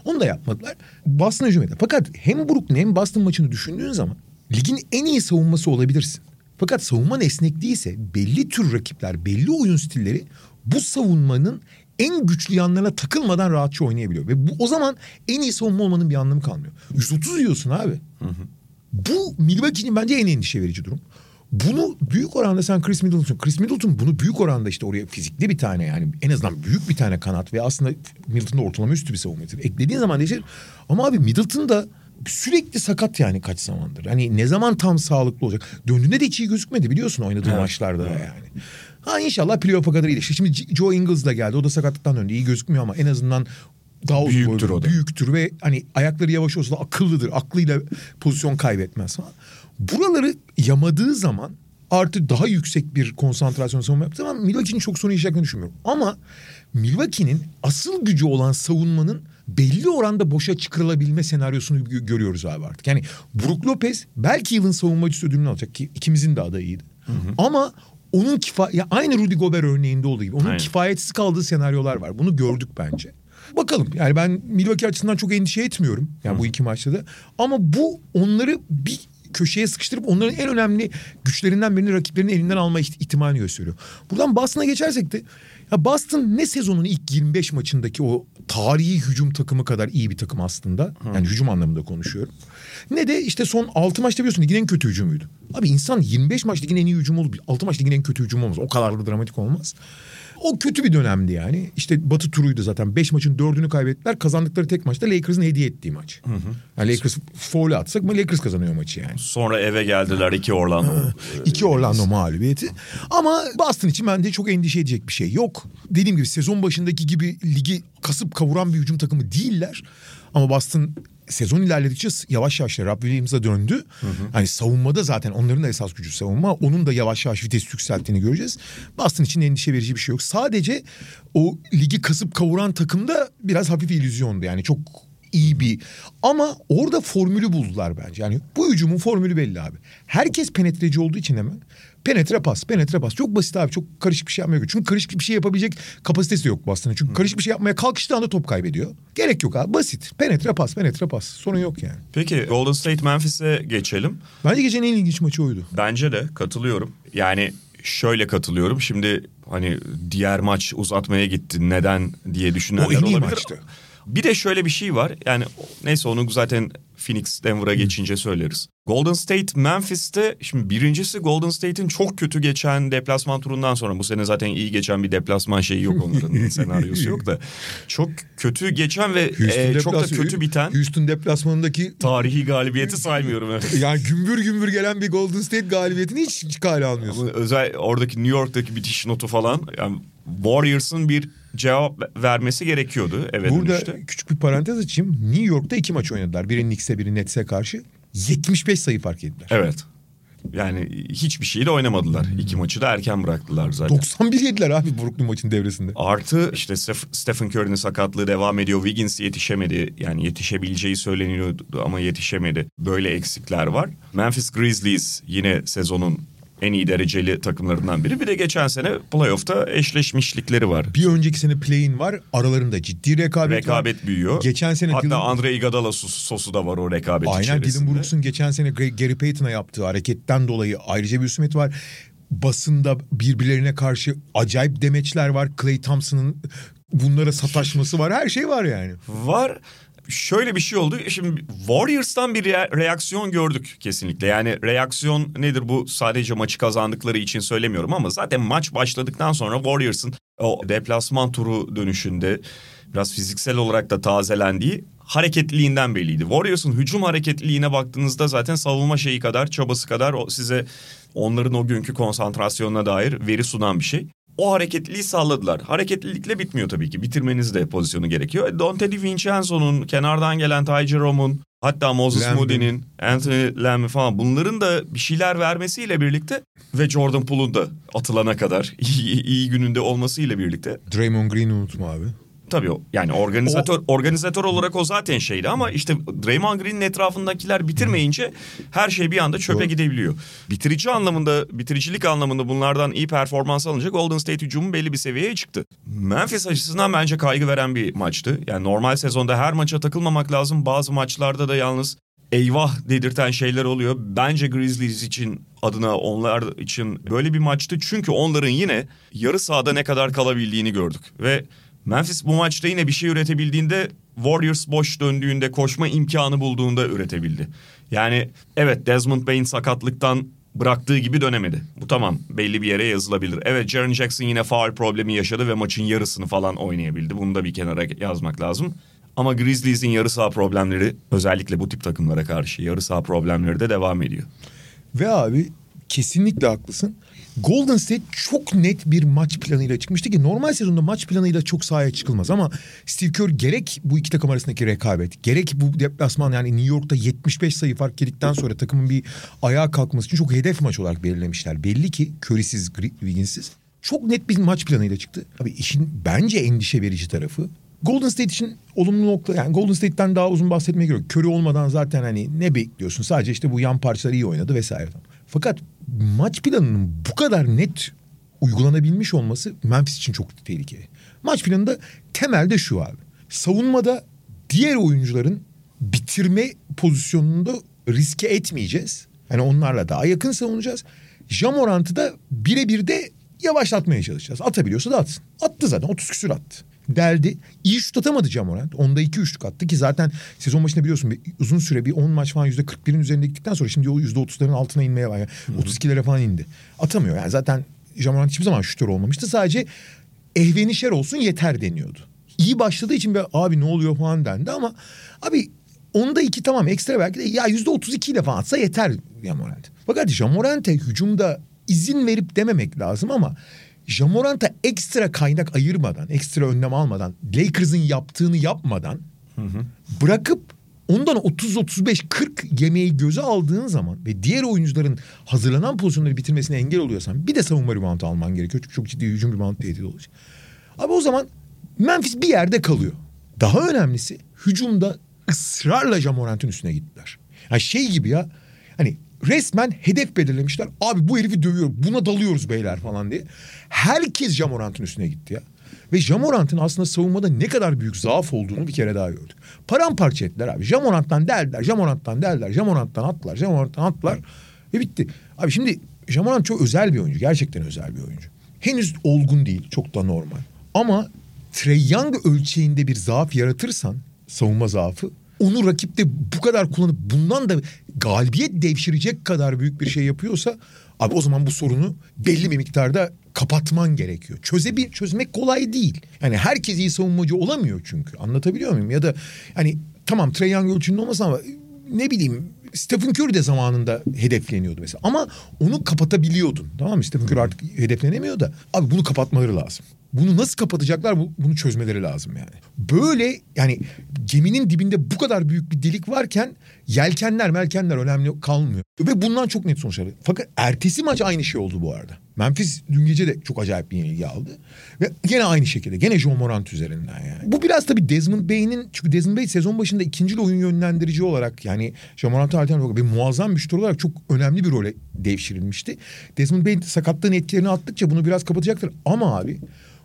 Onu da yapmadılar. Boston hücum etti. Fakat hem Brook'un hem Boston maçını düşündüğün zaman ligin en iyi savunması olabilirsin. Fakat savunman esnekliği ise belli tür rakipler, belli oyun stilleri bu savunmanın en güçlü yanlarına takılmadan rahatça oynayabiliyor. Ve bu, o zaman en iyi savunma olmanın bir anlamı kalmıyor. yüz otuz yiyorsun abi. Hı hı. Bu Milwaukee'nin bence en endişe verici durum. Bunu büyük oranda sen Khris Middleton. Khris Middleton bunu büyük oranda işte oraya fizikli bir tane, yani en azından büyük bir tane kanat ve aslında Middleton'da ortalama üstü bir savunma yeteneği eklediğin zaman değişir. Ama abi Middleton da sürekli sakat yani kaç zamandır. Hani ne zaman tam sağlıklı olacak? Döndüğünde de hiç iyi gözükmedi biliyorsun oynadığı evet. maçlarda evet. yani. Ha inşallah playoff'a kadar iyileşti. Şimdi Joe Ingles da geldi. O da sakatlıktan döndü. İyi gözükmüyor ama en azından daha uzun büyüktür, boylu, büyüktür ve hani ayakları yavaş olsa da akıllıdır. Aklıyla pozisyon kaybetmez falan. Buraları yamadığı zaman artı daha yüksek bir konsantrasyon savunma yaptığı zaman Milwaukee'nin çok sorun yaşayacağını düşünmüyorum. Ama Milwaukee'nin asıl gücü olan savunmanın belli oranda boşa çıkarılabilme senaryosunu görüyoruz abi artık. Yani Brook Lopez belki yılın savunmacısı ödülünü alacak ki ikimizin de adayıydı. Hı hı. Ama onun kifa- ya aynı Rudy Gobert örneğinde olduğu gibi onun Aynen. kifayetsiz kaldığı senaryolar var. Bunu gördük bence. Bakalım yani ben Milwaukee açısından çok endişe etmiyorum. Yani Hı. bu iki maçta da. Ama bu onları bir köşeye sıkıştırıp onların en önemli güçlerinden birini rakiplerinin elinden alma ihtimalini gösteriyor. Buradan Boston'a geçersek de ya Boston ne sezonun ilk yirmi beş maçındaki o tarihi hücum takımı kadar iyi bir takım aslında. Hı. Yani hücum anlamında konuşuyorum. Ne de işte son altı maçta biliyorsun ligin en kötü hücumuydu. Abi insan yirmi beş maç ligin en iyi hücumu olur. altı maç ligin en kötü hücumu olmaz. O kadar da dramatik olmaz. O kötü bir dönemdi yani. İşte Batı turuydu zaten. Beş maçın dördünü kaybettiler. Kazandıkları tek maçta Lakers'ın hediye ettiği maç. Hı hı. Yani Lakers faulü atsak mı Lakers kazanıyor maçı yani. Sonra eve geldiler iki Orlando. iki Orlando mağlubiyeti. Ama Boston için bence çok endişe edecek bir şey yok. Dediğim gibi sezon başındaki gibi ligi kasıp kavuran bir hücum takımı değiller. Ama Boston sezon ilerledikçe yavaş yavaş Rob Williams'a döndü. Hı hı. Hani savunmada zaten onların da esas gücü savunma. Onun da yavaş yavaş vites yükselttiğini göreceğiz. Boston için endişe verici bir şey yok. Sadece o ligi kasıp kavuran takımda biraz hafif illüzyondu. Yani çok iyi bir... Ama orada formülü buldular bence. Yani bu hücumun formülü belli abi. Herkes penetreci olduğu için hemen... Penetre pas, penetre pas. Çok basit abi. Çok karışık bir şey yapmıyor. Çünkü karışık bir şey yapabilecek kapasitesi yok Boston'ın. Çünkü hmm. karışık bir şey yapmaya kalkıştığı anda top kaybediyor. Gerek yok abi. Basit. Penetre pas, penetre pas. Sorun yok yani. Peki Golden State Memphis'e geçelim. Bence gecenin en ilginç maçı oydu. Bence de katılıyorum. Yani şöyle katılıyorum. Şimdi hani diğer maç uzatmaya gitti. Neden diye düşünenler olabilir. O en iyi maçtı. Bir de şöyle bir şey var. Yani neyse onu zaten Phoenix Denver'a geçince söyleriz. Golden State Memphis'te şimdi birincisi Golden State'in çok kötü geçen deplasman turundan sonra bu sene zaten iyi geçen bir deplasman şeyi yok onların senaryosu yok da çok kötü geçen ve e, çok da kötü biten Houston deplasmanındaki tarihi galibiyeti saymıyorum evet. Yani gümbür gümbür gelen bir Golden State galibiyetini hiç, hiç kale almıyorsun. Ama özel oradaki New York'taki bitiş notu falan yani Warriors'ın bir cevap vermesi gerekiyordu. Evet. Burada işte küçük bir parantez açayım. New York'ta iki maç oynadılar. Biri Knicks'e biri Nets'e karşı. yetmiş beş sayı fark ettiler. Evet. Yani hiçbir şeyi de oynamadılar. İki maçı da erken bıraktılar zaten. doksan bir yediler abi Brooklyn maçın devresinde. Artı işte Stephen Curry'nin sakatlığı devam ediyor. Wiggins yetişemedi. Yani yetişebileceği söyleniyordu ama yetişemedi. Böyle eksikler var. Memphis Grizzlies yine sezonun en iyi dereceli takımlarından biri. Bir de geçen sene playoff'ta eşleşmişlikleri var. Bir önceki sene play-in var. Aralarında ciddi rekabet, rekabet var. Büyüyor. Geçen sene hatta Dylan... Andre Iguodala sosu da var o rekabet aynen, içerisinde. Aynen Dylan Brooks'un geçen sene Gary Payton'a yaptığı hareketten dolayı ayrıca bir husumet var. Basında birbirlerine karşı acayip demeçler var. Klay Thompson'ın bunlara sataşması var. Her şey var yani. Var. Şöyle bir şey oldu. Şimdi Warriors'tan bir re- reaksiyon gördük kesinlikle. Yani reaksiyon nedir bu? Sadece maçı kazandıkları için söylemiyorum ama zaten maç başladıktan sonra Warriors'ın o deplasman turu dönüşünde biraz fiziksel olarak da tazelendiği hareketliğinden belliydi. Warriors'ın hücum hareketliliğine baktığınızda zaten savunma şeyi kadar, çabası kadar o size onların o günkü konsantrasyonuna dair veri sunan bir şey. O hareketliliği salladılar. Hareketlilikle bitmiyor tabii ki. Bitirmeniz de pozisyonu gerekiyor. Dante DiVincenzo'nun, kenardan gelen Ty Jerome'un, hatta Moses Lamb. Moody'nin, Anthony Lamb falan bunların da bir şeyler vermesiyle birlikte ve Jordan Poole'un da atılana kadar iyi, iyi gününde olmasıyla birlikte. Draymond Green'i unutma abi. Tabii yani organizatör o... organizatör olarak o zaten şeydi ama işte Draymond Green'in etrafındakiler bitirmeyince her şey bir anda çöpe Doğru. gidebiliyor. Bitirici anlamında, bitiricilik anlamında bunlardan iyi performans alınca Golden State hücumu belli bir seviyeye çıktı. Memphis açısından bence kaygı veren bir maçtı. Yani normal sezonda her maça takılmamak lazım. Bazı maçlarda da yalnız eyvah dedirten şeyler oluyor. Bence Grizzlies için adına onlar için böyle bir maçtı. Çünkü onların yine yarı sahada ne kadar kalabildiğini gördük ve Memphis bu maçta yine bir şey üretebildiğinde, Warriors boş döndüğünde, koşma imkanı bulduğunda üretebildi. Yani evet Desmond Bain sakatlıktan bıraktığı gibi dönemedi. Bu tamam belli bir yere yazılabilir. Evet Jaren Jackson yine faul problemi yaşadı ve maçın yarısını falan oynayabildi. Bunu da bir kenara yazmak lazım. Ama Grizzlies'in yarı saha problemleri özellikle bu tip takımlara karşı yarı saha problemleri de devam ediyor. Ve abi kesinlikle haklısın. Golden State çok net bir maç planıyla çıkmıştı ki normal sezonda maç planıyla çok sahaya çıkılmaz ama Steve Kerr gerek bu iki takım arasındaki rekabet, gerek bu deplasman yani New York'ta yetmiş beş sayı fark yedikten sonra takımın bir ayağa kalkması için çok hedef maç olarak belirlemişler. Belli ki Curry'siz, Wiggins'siz çok net bir maç planıyla çıktı. Tabii işin bence endişe verici tarafı Golden State için olumlu nokta yani Golden State'ten daha uzun bahsetmeye gerek yok. Curry olmadan zaten hani ne bekliyorsun? Sadece işte bu yan parçalar iyi oynadı vesaire. Fakat maç planının bu kadar net uygulanabilmiş olması Memphis için çok tehlikeli. Maç planında temelde şu abi. Savunmada diğer oyuncuların bitirme pozisyonunda riske etmeyeceğiz. Yani onlarla daha yakın savunacağız. Ja Morant'ı da birebir de yavaşlatmaya çalışacağız. Atabiliyorsa da atsın. Attı zaten otuz küsür attı. Deldi. İyi şut atamadı Ja Morant. Onda iki üçlük attı ki zaten sezon başında biliyorsun uzun süre bir on maç falan yüzde kırk birin üzerinde gittikten sonra şimdi o yüzde otuzların altına inmeye var. Yani otuz ikilere falan indi. Atamıyor yani zaten Ja Morant hiçbir zaman şutör olmamıştı. Sadece ehvenişer olsun yeter deniyordu. İyi başladığı için be, abi ne oluyor falan dendi ama abi onda iki tamam ekstra belki de ya yüzde otuz iki ile falan atsa yeter Ja Morant. Fakat Ja Morant'e hücumda izin verip dememek lazım ama Ja Morant'a ekstra kaynak ayırmadan, ekstra önlem almadan, Lakers'ın yaptığını yapmadan hı hı. bırakıp ondan otuz otuz beş kırk yemeği göze aldığın zaman ve diğer oyuncuların hazırlanan pozisyonları bitirmesine engel oluyorsan bir de savunma reboundu alman gerekiyor. Çünkü çok ciddi hücum reboundu tehdidi olacak. Abi o zaman Memphis bir yerde kalıyor. Daha önemlisi hücumda ısrarla Ja Morant'ın üstüne gittiler. Yani şey gibi ya hani resmen hedef belirlemişler. Abi bu herifi dövüyor, buna dalıyoruz beyler falan diye. Herkes Ja Morant'ın üstüne gitti ya. Ve Ja Morant'ın aslında savunmada ne kadar büyük zaaf olduğunu bir kere daha gördük. Paramparça ettiler abi. Ja Morant'tan deldiler, Ja Morant'tan deldiler, Ja Morant'tan attılar, Ja Morant'tan attılar. Ve bitti. Abi şimdi Ja Morant çok özel bir oyuncu. Gerçekten özel bir oyuncu. Henüz olgun değil. Çok da normal. Ama Trae Young ölçeğinde bir zaaf yaratırsan, savunma zaafı, onu rakipte bu kadar kullanıp bundan da galibiyet devşirecek kadar büyük bir şey yapıyorsa abi o zaman bu sorunu belli bir miktarda kapatman gerekiyor. Çözebil- çözmek kolay değil. Yani herkes iyi savunmacı olamıyor çünkü. Anlatabiliyor muyum? Ya da hani tamam Trae Young ölçünde olmasın ama ne bileyim Stephen Curry de zamanında hedefleniyordu mesela. Ama onu kapatabiliyordun. Tamam mı? Stephen Curry artık hedeflenemiyor da abi bunu kapatmaları lazım. Bunu nasıl kapatacaklar? Bunu çözmeleri lazım yani. Böyle yani geminin dibinde bu kadar büyük bir delik varken yelkenler melkenler önemli kalmıyor. Ve bundan çok net sonuçlar. Fakat ertesi maç aynı şey oldu bu arada. Memphis dün gece de çok acayip bir yenilgi aldı. Ve gene aynı şekilde. Gene Ja Morant üzerinden yani. Bu biraz tabii Desmond Bey'in... Çünkü Desmond Bey sezon başında ikincil oyun yönlendirici olarak... Yani Ja Morant'a alternatif bir muazzam bir şutör olarak çok önemli bir role devşirilmişti. Desmond Bey sakatlığın etkilerini attıkça bunu biraz kapatacaktır. Ama abi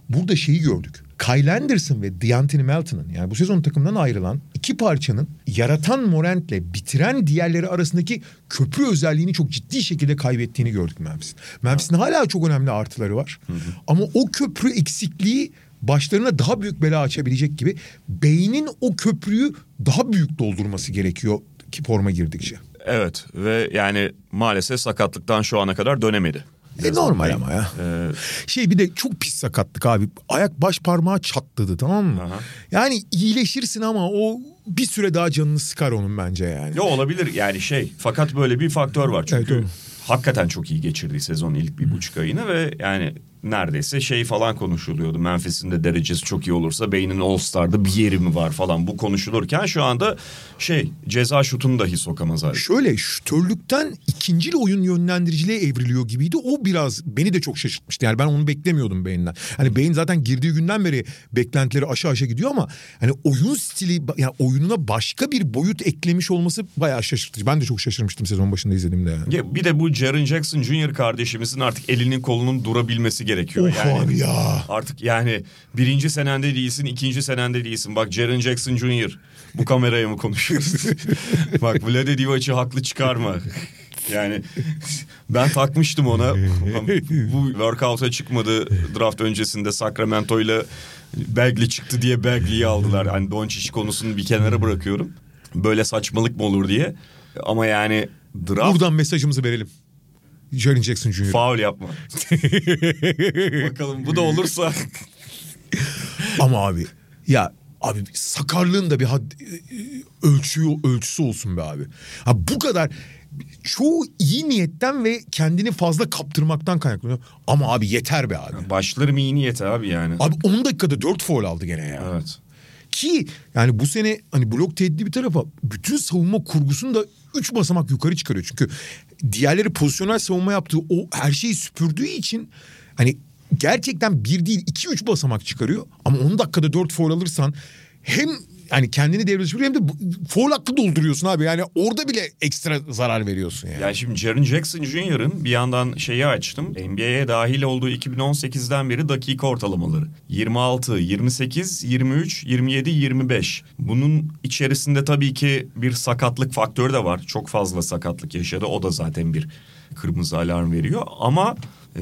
burada şeyi gördük. Kyle Anderson ve De'Anthony Melton'ın yani bu sezon takımdan ayrılan iki parçanın yaratan Morant'le bitiren diğerleri arasındaki köprü özelliğini çok ciddi şekilde kaybettiğini gördük Memphis'in. Memphis'in hala çok önemli artıları var. Hı hı. Ama o köprü eksikliği başlarına daha büyük bela açabilecek gibi beynin o köprüyü daha büyük doldurması gerekiyor ki forma girdikçe. Evet ve yani maalesef sakatlıktan şu ana kadar dönemedi. E normal ama ya. Ee... Şey bir de çok pis sakatlık abi. Ayak baş parmağı çatladı tamam mı? Aha. Yani iyileşirsin ama o bir süre daha canını sıkar onun bence yani. Ya olabilir yani şey. Fakat böyle bir faktör var. Çünkü evet, hakikaten çok iyi geçirdi sezonun ilk bir buçuk ayını ve yani neredeyse şey falan konuşuluyordu. Memphis'in de derecesi çok iyi olursa Bey'nin All-Star'da bir yeri mi var falan bu konuşulurken şu anda şey ceza şutunu dahi sokamaz abi. Şöyle şütörlükten ikincil oyun yönlendiriciliğe evriliyor gibiydi. O biraz beni de çok şaşırtmıştı. Yani ben onu beklemiyordum Bey'den. Hani Bey'in zaten girdiği günden beri beklentileri aşağı aşağı gidiyor ama hani oyun stili yani oyununa başka bir boyut eklemiş olması bayağı şaşırtıcı. Ben de çok şaşırmıştım sezon başında izlediğimde yani. Ya bir de bu Jaren Jackson Junior kardeşimizin artık elinin kolunun durabilmesi gerekiyor. gerekiyor. Of yani ya. Artık yani birinci senende değilsin, ikinci senende değilsin. Bak Jaren Jackson Junior bu kameraya mı konuşuyoruz? Bak Vlade Divac'ı haklı çıkarma. Yani ben takmıştım ona. Bu workout'a çıkmadı. Draft öncesinde Sacramento'yla Bagley çıktı diye Bagley'i aldılar. Hani Doncic konusunu bir kenara bırakıyorum. Böyle saçmalık mı olur diye. Ama yani draft... Buradan mesajımızı verelim. Jaren Jackson Junior Faul yapma. Bakalım bu da olursa. Ama abi ya abi sakarlığın da bir had, ölçüyü ölçüsü olsun be abi. Ha bu kadar çoğu iyi niyetten ve kendini fazla kaptırmaktan kaynaklanıyor. Ama abi yeter be abi. Başlarım iyi niyete abi yani. Abi on dakikada dört faul aldı gene ya. Evet. Ki yani bu sene hani blok tehdidi bir tarafa bütün savunma kurgusunu da üç basamak yukarı çıkarıyor. Çünkü diğerleri pozisyonel savunma yaptığı o her şeyi süpürdüğü için hani gerçekten bir değil iki üç basamak çıkarıyor. Ama on dakikada dört faul alırsan hem yani kendini devrede süpürüyor hem de faul hakkı dolduruyorsun abi. Yani orada bile ekstra zarar veriyorsun yani. Yani şimdi Jaren Jackson Junior'ın bir yandan şeyi açtım. N B A'ye dahil olduğu iki bin on sekizden beri dakika ortalamaları. yirmi altı, yirmi sekiz, yirmi üç, yirmi yedi, yirmi beş. Bunun içerisinde tabii ki bir sakatlık faktörü de var. Çok fazla sakatlık yaşadı. O da zaten bir kırmızı alarm veriyor. Ama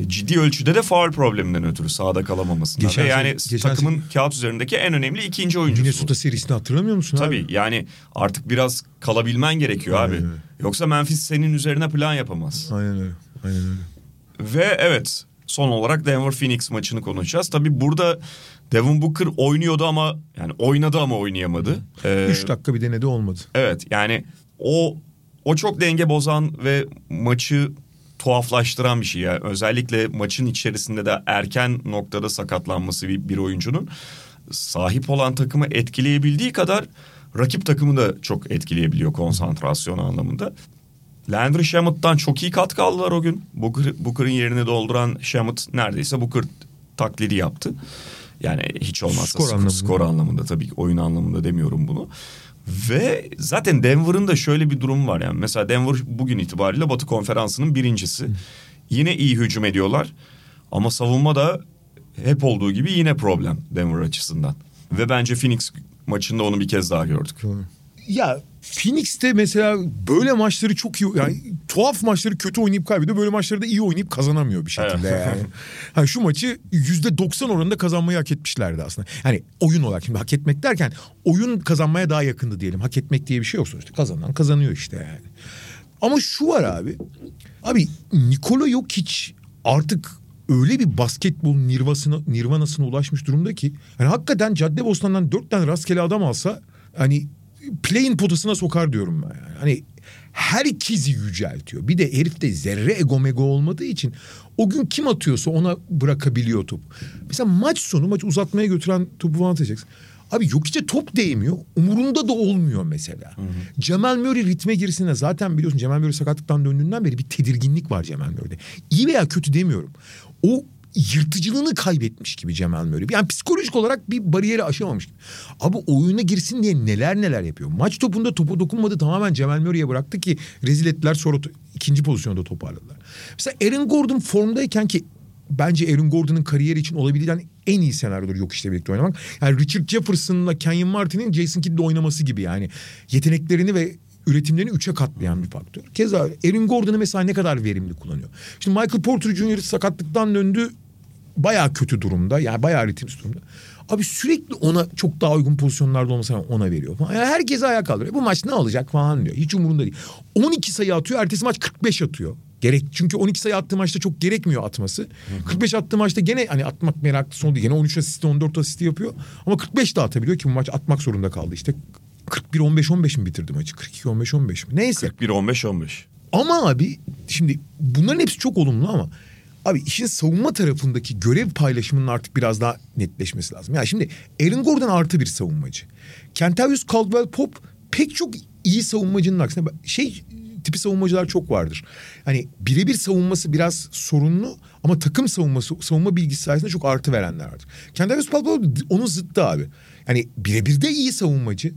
ciddi ölçüde de faul probleminden ötürü sahada kalamamasından. Geçen, yani geçen, takımın geçen... kağıt üzerindeki en önemli ikinci oyuncusu. Minnesota serisini hatırlamıyor musun Tabii, abi? Tabii yani artık biraz kalabilmen gerekiyor Aynen abi. Öyle. Yoksa Memphis senin üzerine plan yapamaz. Aynen öyle. Aynen öyle. Ve evet son olarak Denver Phoenix maçını konuşacağız. Tabii burada Devin Booker oynuyordu ama yani oynadı ama oynayamadı. Ee, Üç dakika bir denedi olmadı. Evet yani o o çok denge bozan ve maçı tuhaflaştıran bir şey. Yani özellikle maçın içerisinde de erken noktada sakatlanması bir, bir oyuncunun sahip olan takımı etkileyebildiği kadar rakip takımı da çok etkileyebiliyor konsantrasyon anlamında. Landry Shamet'tan çok iyi katkı aldılar o gün. Booker, Booker'ın yerini dolduran Shamet neredeyse Booker taklidi yaptı. Yani hiç olmazsa skor, skor, anlamında. skor anlamında tabii ki oyun anlamında demiyorum bunu. Ve zaten Denver'ın da şöyle bir durumu var yani. Mesela Denver bugün itibariyle Batı Konferansı'nın birincisi. Yine iyi hücum ediyorlar ama savunma da hep olduğu gibi yine problem Denver açısından. Ve bence Phoenix maçında onu bir kez daha gördük. Ya Phoenix'te mesela böyle maçları çok iyi, yani tuhaf maçları kötü oynayıp kaybediyor. Böyle maçları da iyi oynayıp kazanamıyor bir şekilde evet. yani. yani. Şu maçı yüzde doksan oranında kazanmayı hak etmişlerdi aslında. Yani oyun olarak şimdi hak etmek derken oyun kazanmaya daha yakındı diyelim. Hak etmek diye bir şey yok sonuçta. Kazanan kazanıyor işte yani. Ama şu var abi. Abi Nikola Jokic artık öyle bir basketbol nirvasına, nirvanasına ulaşmış durumda ki. Yani hakikaten Caddebostan'dan dört tane rastgele adam alsa hani play-in potasına sokar diyorum ben yani. Hani herkesi yüceltiyor. Bir de herif de zerre ego mego olmadığı için o gün kim atıyorsa ona bırakabiliyor topu. Mesela maç sonu maç uzatmaya götüren topu falan atacaksın. Abi yok işte top değmiyor. Umurunda da olmuyor mesela. Hı hı. Jamal Murray ritme girsine zaten biliyorsun Jamal Murray sakatlıktan döndüğünden beri bir tedirginlik var Jamal Murray'de. İyi veya kötü demiyorum. O yırtıcılığını kaybetmiş gibi Jamal Murray. Yani psikolojik olarak bir bariyeri aşamamış gibi. Abi oyuna girsin diye neler neler yapıyor. Maç topunda topa dokunmadı, tamamen Jamal Murray'e bıraktı ki rezil ettiler, sonra ikinci pozisyonda toparladılar. Mesela Aaron Gordon formdayken ki bence Aaron Gordon'ın kariyeri için olabilen en iyi senaryodur yok işte birlikte oynamak. Yani Richard Jefferson'la Kenyon Martin'in Jason Kidd'le oynaması gibi yani. Yeteneklerini ve üretimlerini üçe katlayan bir faktör. Keza Aaron Gordon'ı mesela ne kadar verimli kullanıyor. Şimdi Michael Porter Junior sakatlıktan döndü. Bayağı kötü durumda. Yani bayağı ritimsiz durumda. Abi sürekli ona çok daha uygun pozisyonlarda olmasına ona veriyor. Yani herkese ayağa kaldırıyor. Bu maç ne olacak falan diyor. Hiç umurunda değil. on iki sayı atıyor. Ertesi maç kırk beş atıyor. Gerek çünkü on iki sayı attığı maçta çok gerekmiyor atması. Hı-hı. kırk beş attığı maçta gene hani atmak meraklı son değil. Gene on üç asisti on dört asisti yapıyor. Ama kırk beş de atabiliyor ki bu maç atmak zorunda kaldı işte. kırk bir on beş on beş mi bitirdi maçı? kırk iki on beş on beş mi? Neyse. kırk bir on beş on beş. Ama abi şimdi bunların hepsi çok olumlu ama abi işin savunma tarafındaki görev paylaşımının artık biraz daha netleşmesi lazım. Ya şimdi Aaron Gordon artı bir savunmacı. Kentavious Caldwell-Pope pek çok iyi savunmacının aksine şey tipi savunmacılar çok vardır. Hani birebir savunması biraz sorunlu ama takım savunması, savunma bilgisi sayesinde çok artı verenler artık. Kentavious Caldwell-Pope onun zıttı abi. Yani birebir de iyi savunmacı,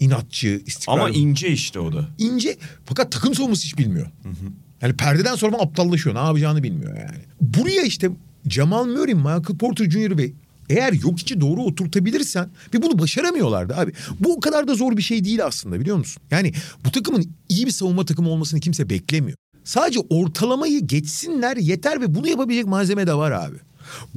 inatçı, istikrarlı. Ama ince işte o da. İnce fakat takım savunması hiç bilmiyor. Hı hı. Yani perdeden sonra aptallaşıyor. Ne yapacağını bilmiyor yani. Buraya işte Jamal Murray, Michael Porter Junior ve eğer yok içi doğru oturtabilirsen ve bunu başaramıyorlardı abi. Bu o kadar da zor bir şey değil aslında biliyor musun? Yani bu takımın iyi bir savunma takımı olmasını kimse beklemiyor. Sadece ortalamayı geçsinler yeter ve bunu yapabilecek malzeme de var abi.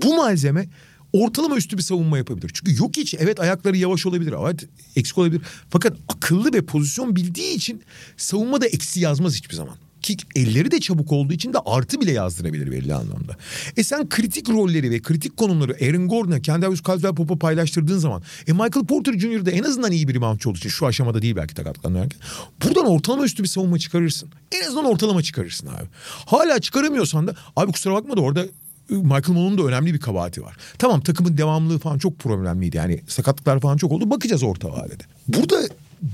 Bu malzeme ortalama üstü bir savunma yapabilir. Çünkü yok hiç evet ayakları yavaş olabilir. Evet eksik olabilir. Fakat akıllı ve pozisyon bildiği için savunma da eksi yazmaz hiçbir zaman. Ki elleri de çabuk olduğu için de artı bile yazdırabilir belli anlamda. E sen kritik rolleri ve kritik konumları Aaron Gordon'a, Kentavious Caldwell-Pope'a paylaştırdığın zaman e Michael Porter Junior de en azından iyi bir reboundçı olduğu için şu aşamada değil belki takatlanırken. Buradan ortalama üstü bir savunma çıkarırsın. En azından ortalama çıkarırsın abi. Hala çıkaramıyorsan da abi kusura bakma da orada Michael Malone'un da önemli bir kabahati var. Tamam takımın devamlılığı falan çok problemliydi. Yani sakatlıklar falan çok oldu. Bakacağız orta vadede. Burada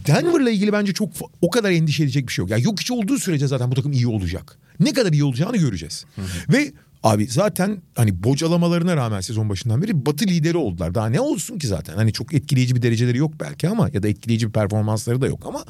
Denver'la ilgili bence çok o kadar endişe edecek bir şey yok. Yani yok hiç olduğu sürece zaten bu takım iyi olacak. Ne kadar iyi olacağını göreceğiz. Hı hı. Ve abi zaten hani bocalamalarına rağmen sezon başından beri Batı lideri oldular. Daha ne olsun ki zaten? Hani çok etkileyici bir dereceleri yok belki ama ya da etkileyici bir performansları da yok ama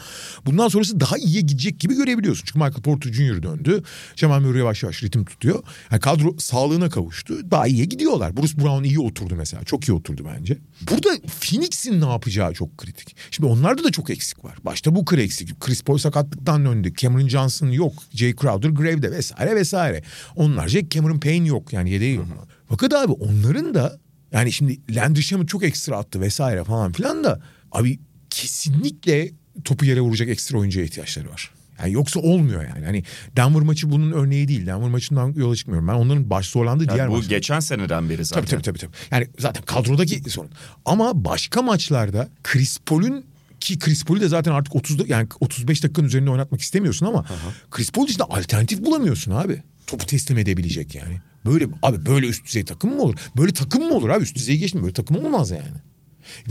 bundan sonrası daha iyiye gidecek gibi görebiliyorsun. Çünkü Michael Porter Junior döndü. Jamal Murray yavaş yavaş ritim tutuyor. Yani kadro sağlığına kavuştu. Daha iyiye gidiyorlar. Bruce Brown iyi oturdu mesela. Çok iyi oturdu bence. Burada Phoenix'in ne yapacağı çok kritik. Şimdi onlarda da çok eksik var. Başta Booker eksik. Chris Paul sakatlıktan döndü. Cameron Johnson yok. Jay Crowder grave'de vesaire vesaire. Onlarca Cameron Payne yok yani yedeği yok. Fakat abi onların da yani şimdi Landry Shamet çok ekstra attı vesaire falan filan da abi kesinlikle topu yere vuracak ekstra oyuncuya ihtiyaçları var. Yani yoksa olmuyor yani. Hani Denver maçı bunun örneği değil. Denver maçından yola çıkmıyorum. Ben onların baş zorlandığı yani diğer maçlar. Bu maçı geçen seneden beri zaten. Tabii tabii tabii. Yani zaten kadrodaki sorun. Ama başka maçlarda Chris Paul'ün ki Chris Paul'u de zaten artık otuzda yani otuz beş dakikanın üzerinde oynatmak istemiyorsun ama aha, Chris Paul için de alternatif bulamıyorsun abi. Topu teslim edebilecek yani. Böyle abi böyle üst düzey takım mı olur? Böyle takım mı olur abi? Üst düzeyi geçtim. Böyle takım olmaz yani.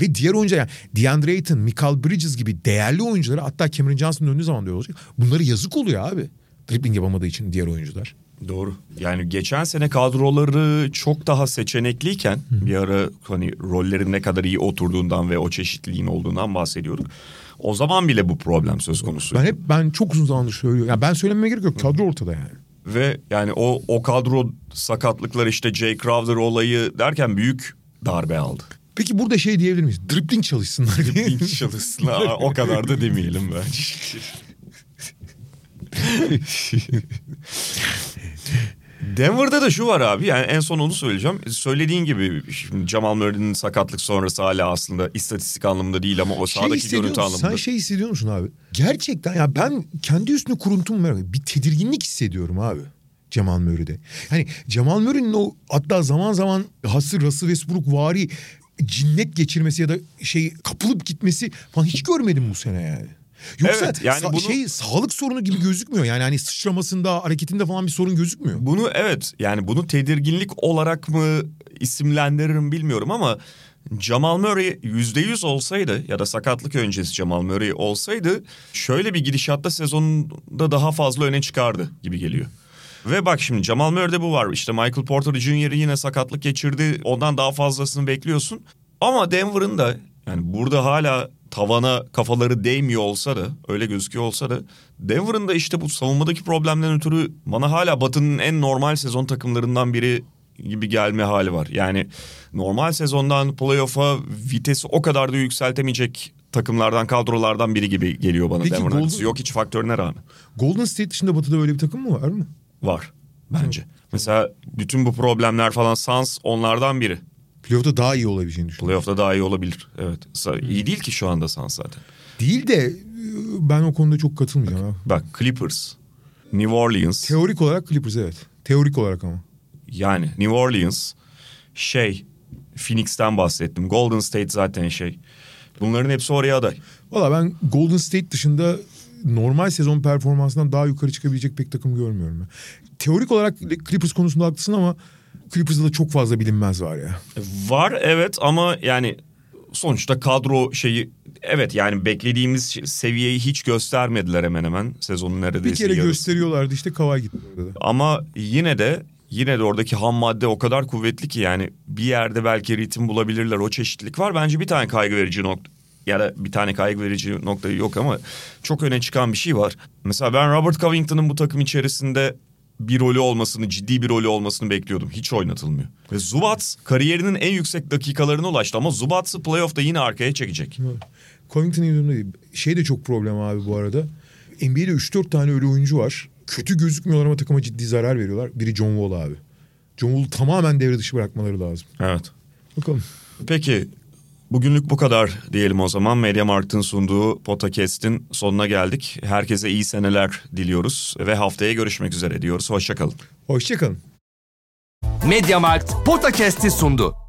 Ve diğer oyuncular yani DeAndre Ayton, Mikal Bridges gibi değerli oyuncuları hatta Cameron Johnson'ın döndüğü zaman da olacak. Bunlara yazık oluyor abi. Dribbling yapamadığı için diğer oyuncular. Doğru. Yani geçen sene kadroları çok daha seçenekliyken hı, bir ara hani rollerin ne kadar iyi oturduğundan ve o çeşitliliğin olduğundan bahsediyorduk. O zaman bile bu problem söz konusu. Ben hep ben çok uzun zamandır söylüyorum. Yani ben söylememe gerek yok. Kadro hı, ortada yani. Ve yani o o kadro sakatlıklar işte Jay Crowder olayı derken büyük darbe aldı. Peki burada şey diyebilir miyiz? Dribbling çalışsınlar. Dribbling çalışsınlar. O kadar da demeyelim bence. Denver'da da şu var abi. Yani en son onu söyleyeceğim. Söylediğin gibi şimdi Jamal Murray'nin sakatlık sonrası hala aslında istatistik anlamında değil ama o sahadaki şey görüntü anlamında. Sen şey hissediyor musun abi? Gerçekten ya ben kendi üstüne kuruntumu merak ediyorum. Bir tedirginlik hissediyorum abi Jamal Murray'de. Hani Jamal Murray'nin o hatta zaman zaman hasır rası Westbrook vari cinnet geçirmesi ya da şey kapılıp gitmesi falan hiç görmedim bu sene yani. Yoksa evet, yani sa- bunu... şey sağlık sorunu gibi gözükmüyor. Yani hani sıçramasında, hareketinde falan bir sorun gözükmüyor. Bunu evet yani bunu tedirginlik olarak mı isimlendiririm bilmiyorum ama Jamal Murray yüzde yüz olsaydı ya da sakatlık öncesi Jamal Murray olsaydı şöyle bir gidişatta sezonunda daha fazla öne çıkardı gibi geliyor. Ve bak şimdi Jamal Murray'de bu var. İşte Michael Porter Junior yine sakatlık geçirdi. Ondan daha fazlasını bekliyorsun. Ama Denver'ın da yani burada hala tavana kafaları değmiyor olsa da öyle gözüküyor olsa da Denver'ın da işte bu savunmadaki problemden ötürü bana hala Batı'nın en normal sezon takımlarından biri gibi gelme hali var. Yani normal sezondan playoff'a vitesi o kadar da yükseltemeyecek takımlardan, kadrolardan biri gibi geliyor bana Denver'ın. Golden... Yok hiç faktörüne rağmen. Golden State dışında Batı'da böyle bir takım mı var mı? Var bence. Hı. Mesela bütün bu problemler falan Suns onlardan biri. Playoff'ta daha iyi olabileceğini düşünüyorum. Playoff'ta daha iyi olabilir. Evet. İyi değil ki şu anda Suns zaten. Değil de ben o konuda çok katılmıyorum. Bak, bak Clippers, New Orleans. Teorik olarak Clippers evet. Teorik olarak ama. Yani New Orleans şey Phoenix'ten bahsettim. Golden State zaten şey. Bunların hepsi oraya aday. Valla ben Golden State dışında normal sezon performansından daha yukarı çıkabilecek pek takım görmüyorum ben. Teorik olarak Clippers konusunda haklısın ama Clippers'da da çok fazla bilinmez var ya. Var evet ama yani sonuçta kadro şeyi evet yani beklediğimiz seviyeyi hiç göstermediler hemen hemen sezonun neredeyse. Bir kere yarısı gösteriyorlardı işte Kawhi gitti orada. Ama yine de yine de oradaki ham madde o kadar kuvvetli ki yani bir yerde belki ritim bulabilirler, o çeşitlilik var. Bence bir tane kaygı verici nokta ya da bir tane kaygı verici nokta yok ama çok öne çıkan bir şey var. Mesela ben Robert Covington'ın bu takım içerisinde bir rolü olmasını, ciddi bir rolü olmasını bekliyordum. Hiç oynatılmıyor. Ve Zubac kariyerinin en yüksek dakikalarına ulaştı ama Zubac'ı playoff'ta yine arkaya çekecek. Covington'ın durumda değil. Şey de çok problem abi bu arada. N B A'de üç dört tane öyle oyuncu var. Kötü gözükmüyorlar ama takıma ciddi zarar veriyorlar. Biri John Wall abi. John Wall'u tamamen devre dışı bırakmaları lazım. Evet. Bakalım. Peki bugünlük bu kadar diyelim o zaman. Mediamarkt'ın sunduğu Podcast'in sonuna geldik. Herkese iyi seneler diliyoruz ve haftaya görüşmek üzere diyoruz. Hoşça kalın. Hoşça kalın. Mediamarkt Podcast'i sundu.